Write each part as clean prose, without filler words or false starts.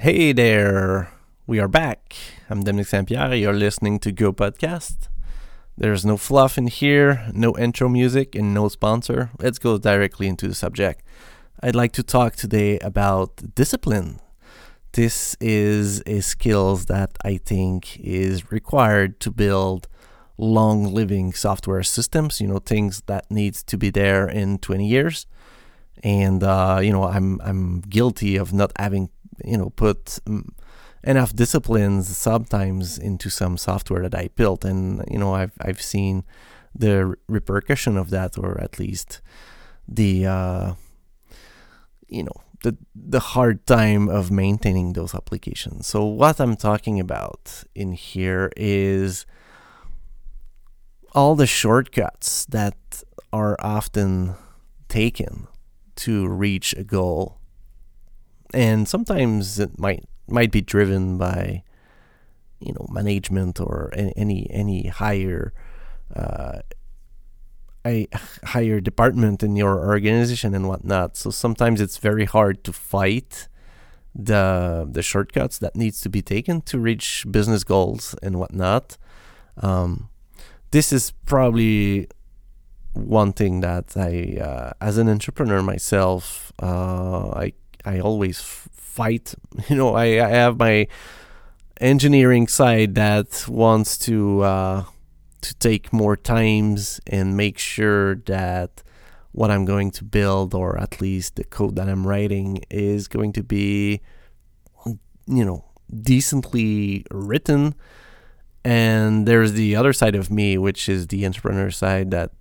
Hey there, we are back. I'm Dominique Sampierre. You're listening to Go Podcast. There's no fluff in here, no intro music, and no sponsor. Let's go directly into the subject. I'd like to talk today about discipline. This is a skill that I think is required to build long-living software systems, things that needs to be there in 20 years. And, I'm guilty of not having put enough disciplines sometimes into some software that I built, and I've seen the repercussion of that, or at least the the hard time of maintaining those applications. So what I'm talking about in here is all the shortcuts that are often taken to reach a goal. And sometimes it might be driven by, management or any higher department in your organization and whatnot. So sometimes it's very hard to fight the shortcuts that needs to be taken to reach business goals and whatnot. This is probably one thing that I, as an entrepreneur myself, I always fight. I have my engineering side that wants to take more times and make sure that what I'm going to build, or at least the code that I'm writing, is going to be, decently written. And there's the other side of me, which is the entrepreneur side that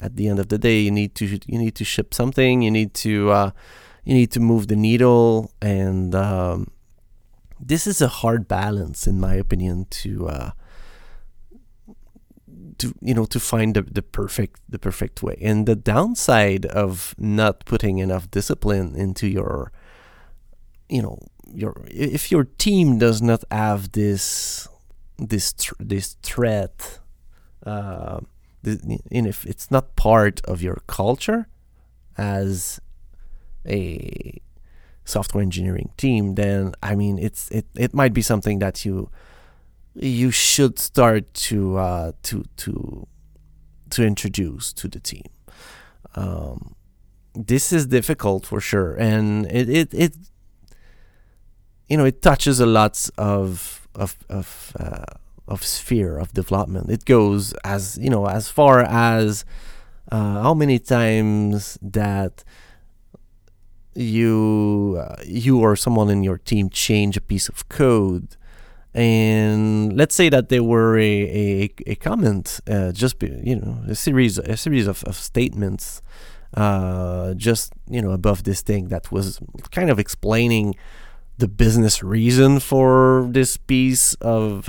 at the end of the day, you need to ship something. You need to move the needle, and this is a hard balance, in my opinion, to find the perfect way. And the downside of not putting enough discipline into if your team does not have this threat. And if it's not part of your culture as a software engineering team, then it might be something that you should start to introduce to the team. This is difficult for sure, and it touches a lot of sphere of development. It goes as far as how many times that you or someone in your team change a piece of code, and let's say that there were a comment, a series of statements, above this thing that was kind of explaining the business reason for this piece of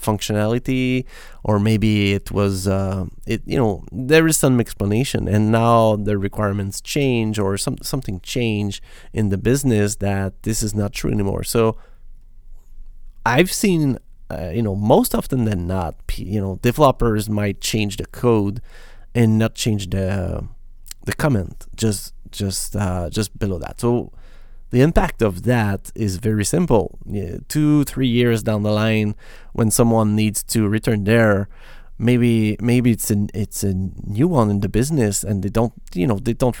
functionality, or maybe it was there is some explanation, and now the requirements change, or something change in the business that this is not true anymore. So I've seen most often than not, developers might change the code and not change the comment just below that. So the impact of that is very simple. 2-3 years down the line, when someone needs to return there, maybe it's a new one in the business, and they don't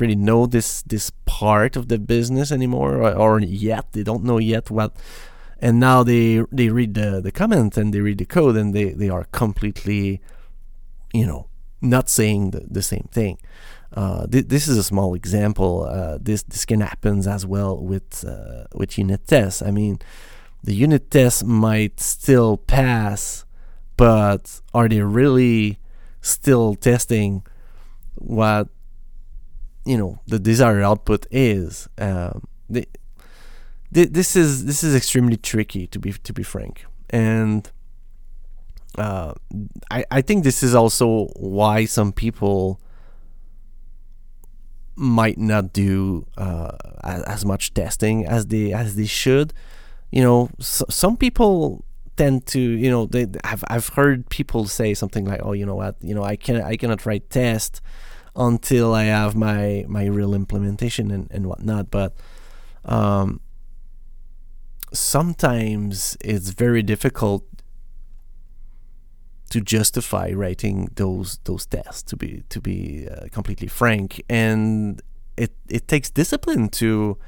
really know this part of the business anymore, or yet they don't know yet what. And now they read the comment, and they read the code, and they are completely, not saying the same thing. This is a small example. This can happen as well with unit tests. The unit tests might still pass, but are they really still testing what the desired output is? This is extremely tricky, to be frank, and I think this is also why some people might not do as much testing as they should. Some people tend to I've heard people say something like, I cannot write test until I have my real implementation and whatnot. But sometimes it's very difficult to justify writing those tests, to be completely frank, and it takes discipline to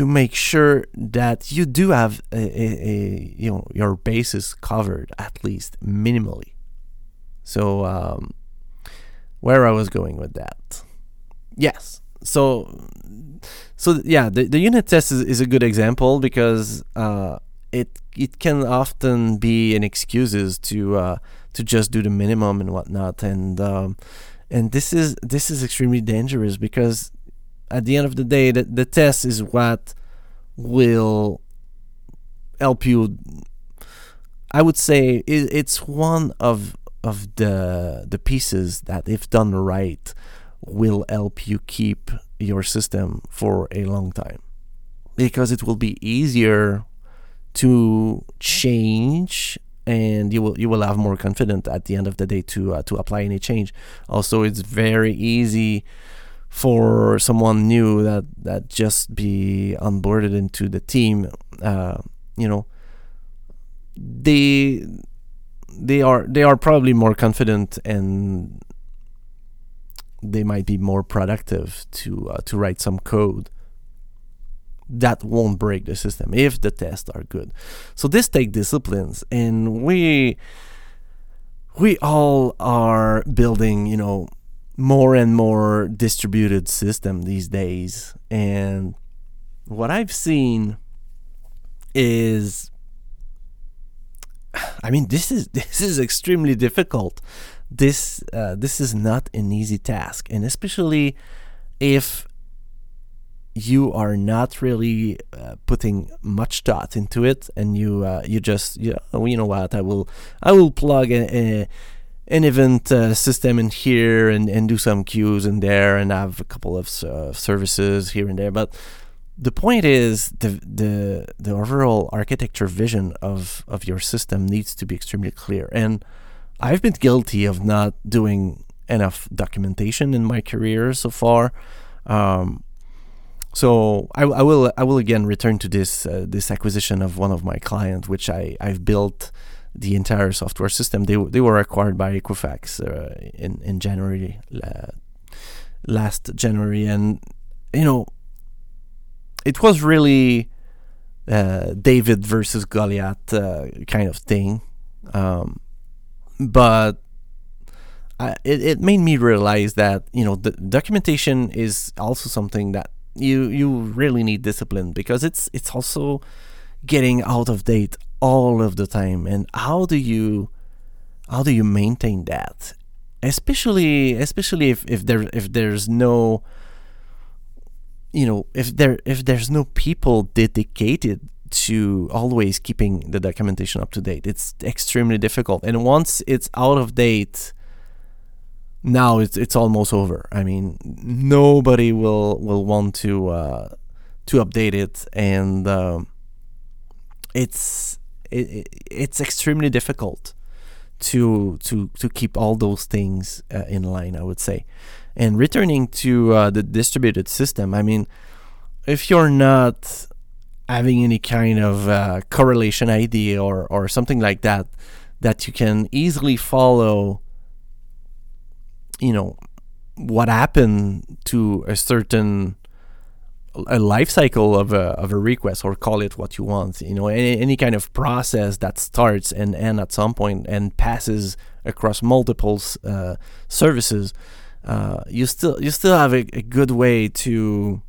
make sure that you do have a your bases covered, at least minimally. So where I was going with that, yes. So yeah, the unit test is a good example because it can often be an excuses to just do the minimum and whatnot, and this is extremely dangerous because at the end of the day, the test is what will help you. I would say it's one of the pieces that, if done right, will help you keep your system for a long time, because it will be easier to change, and you will have more confidence at the end of the day to apply any change. Also, it's very easy for someone new that just be onboarded into the team. They are probably more confident, and they might be more productive to write some code that won't break the system if the tests are good. So this takes disciplines, and we all are building, more and more distributed system these days. And what I've seen is, this is extremely difficult. This is not an easy task, and especially if you are not really putting much thought into it, and I will plug an event system in here and do some queues in there and have a couple of services here and there. But the point is, the overall architecture vision of your system needs to be extremely clear, and I've been guilty of not doing enough documentation in my career so far, so I will again return to this acquisition of one of my clients, which I've built the entire software system. They were acquired by Equifax in January, last January, and it was really David versus Goliath kind of thing. But it made me realize that the documentation is also something that you really need discipline, because it's also getting out of date all of the time. And how do you maintain that, especially if there's no people dedicated to always keeping the documentation up to date? It's extremely difficult, and once it's out of date, now it's almost over. Nobody will want to update it, and it's extremely difficult to keep all those things in line, I would say. And returning to the distributed system, if you're not having any kind of correlation ID or something like that you can easily follow, what happened to a certain life cycle of a request, or call it what you want, any kind of process that starts and ends at some point and passes across multiple services, you still have a good way to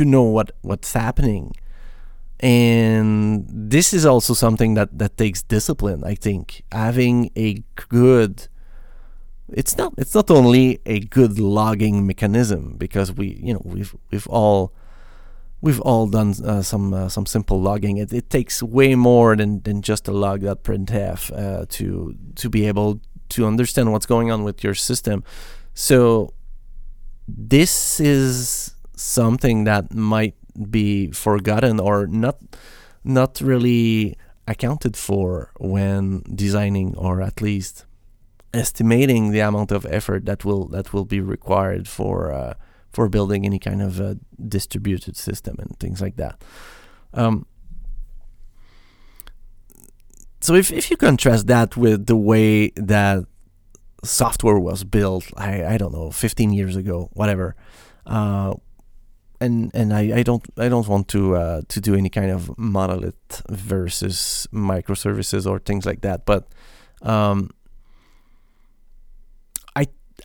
know what's happening. And this is also something that takes discipline, I think. Having a good, it's not only a good logging mechanism, because we've all done some simple logging. It takes way more than just a log.printf to be able to understand what's going on with your system. So this is something that might be forgotten or not really accounted for when designing, or at least estimating the amount of effort that will be required for building any kind of a distributed system and things like that. So if you contrast that with the way that software was built, I don't know, 15 years ago, whatever, and I don't want to do any kind of monolith versus microservices or things like that, but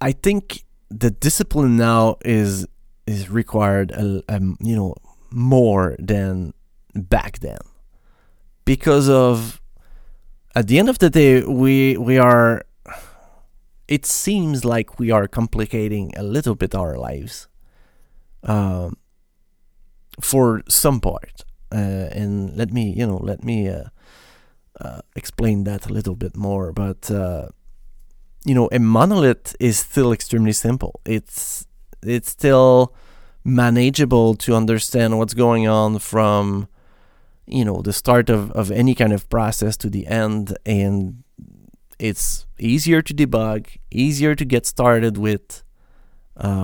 I think the discipline now is required more than back then, because of at the end of the day we are. It seems like we are complicating a little bit our lives, for some part, and let me explain that a little bit more. But a monolith is still extremely simple. It's still manageable to understand what's going on from the start of any kind of process to the end, and it's easier to debug, easier to get started with,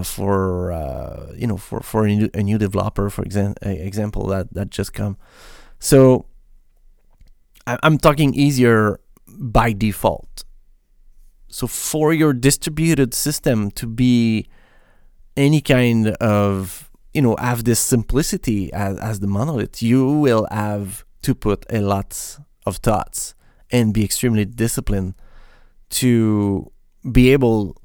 for a new developer, for example that just come. So I'm talking easier by default. So for your distributed system to be any kind of, have this simplicity as the monolith, you will have to put a lot of thoughts and be extremely disciplined to be able,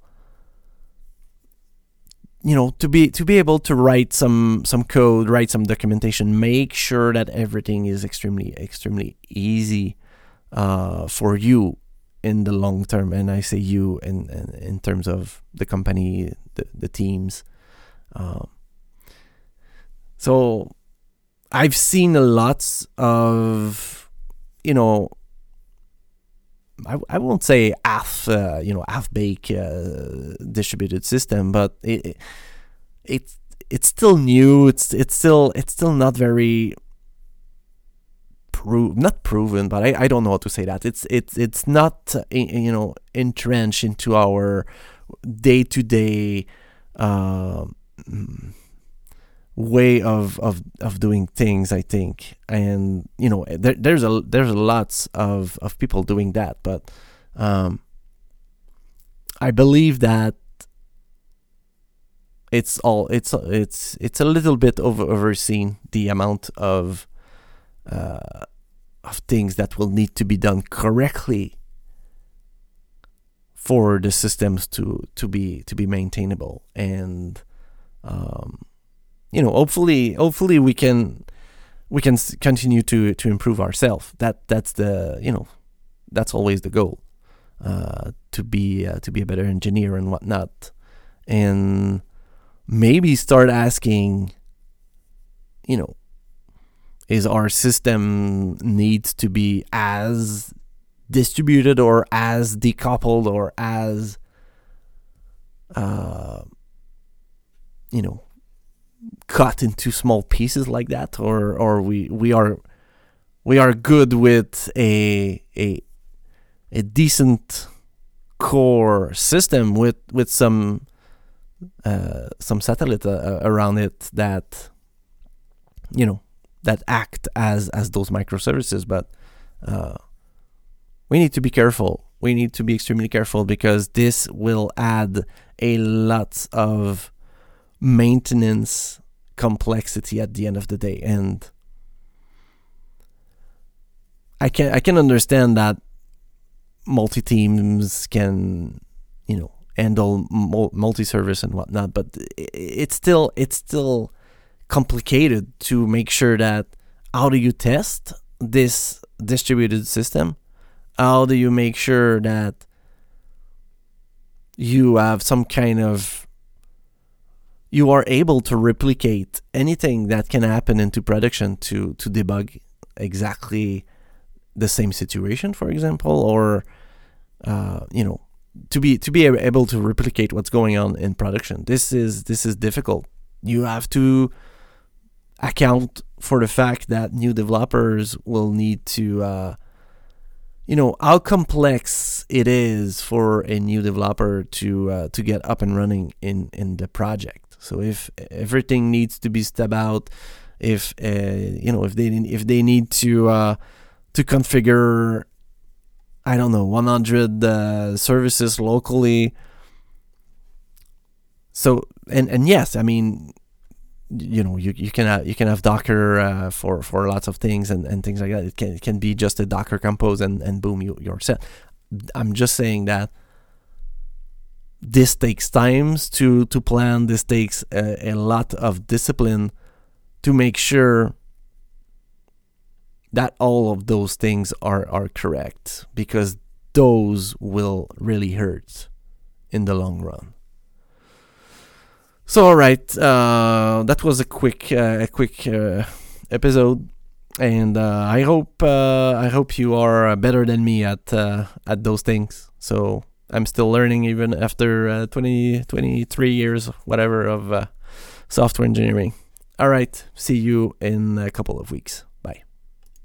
to write some code, write some documentation, make sure that everything is extremely, extremely easy for you in the long term. And I say you in terms of the company, the teams. So I've seen a lot of, I won't say half-baked distributed system, but it's still new. It's still not very proven, but I don't know how to say that. It's not entrenched into our day-to-day way of doing things, I think, and there's lots of people doing that, but I believe that it's a little bit overseen, the amount of things that will need to be done correctly for the systems to be maintainable, and hopefully we can continue to improve ourselves. That's the that's always the goal, to be a better engineer and whatnot, and maybe start asking, is our system needs to be as distributed or as decoupled or as cut into small pieces like that, or we are good with a decent core system with some satellite around it that that act as those microservices, but we need to be careful. We need to be extremely careful, because this will add a lot of maintenance complexity at the end of the day, and I can understand that multi teams can handle multi-service and whatnot, but it's still complicated to make sure that how do you test this distributed system, how do you make sure that you have some kind of you are able to replicate anything that can happen into production to debug exactly the same situation, for example, or to be able to replicate what's going on in production. This is difficult. You have to account for the fact that new developers will need to how complex it is for a new developer to get up and running in the project. So if everything needs to be stepped out, if they need to configure, I don't know, 100 services locally. So and yes, I mean, you know, you can have Docker for lots of things and things like that. It can be just a Docker compose and boom, you're set. I'm just saying that this takes times to plan. This takes a lot of discipline to make sure that all of those things are correct, because those will really hurt in the long run. So all right, that was a quick episode, and I hope you are better than me at those things. So I'm still learning even after 23 years, whatever, of software engineering. All right, see you in a couple of weeks. Bye.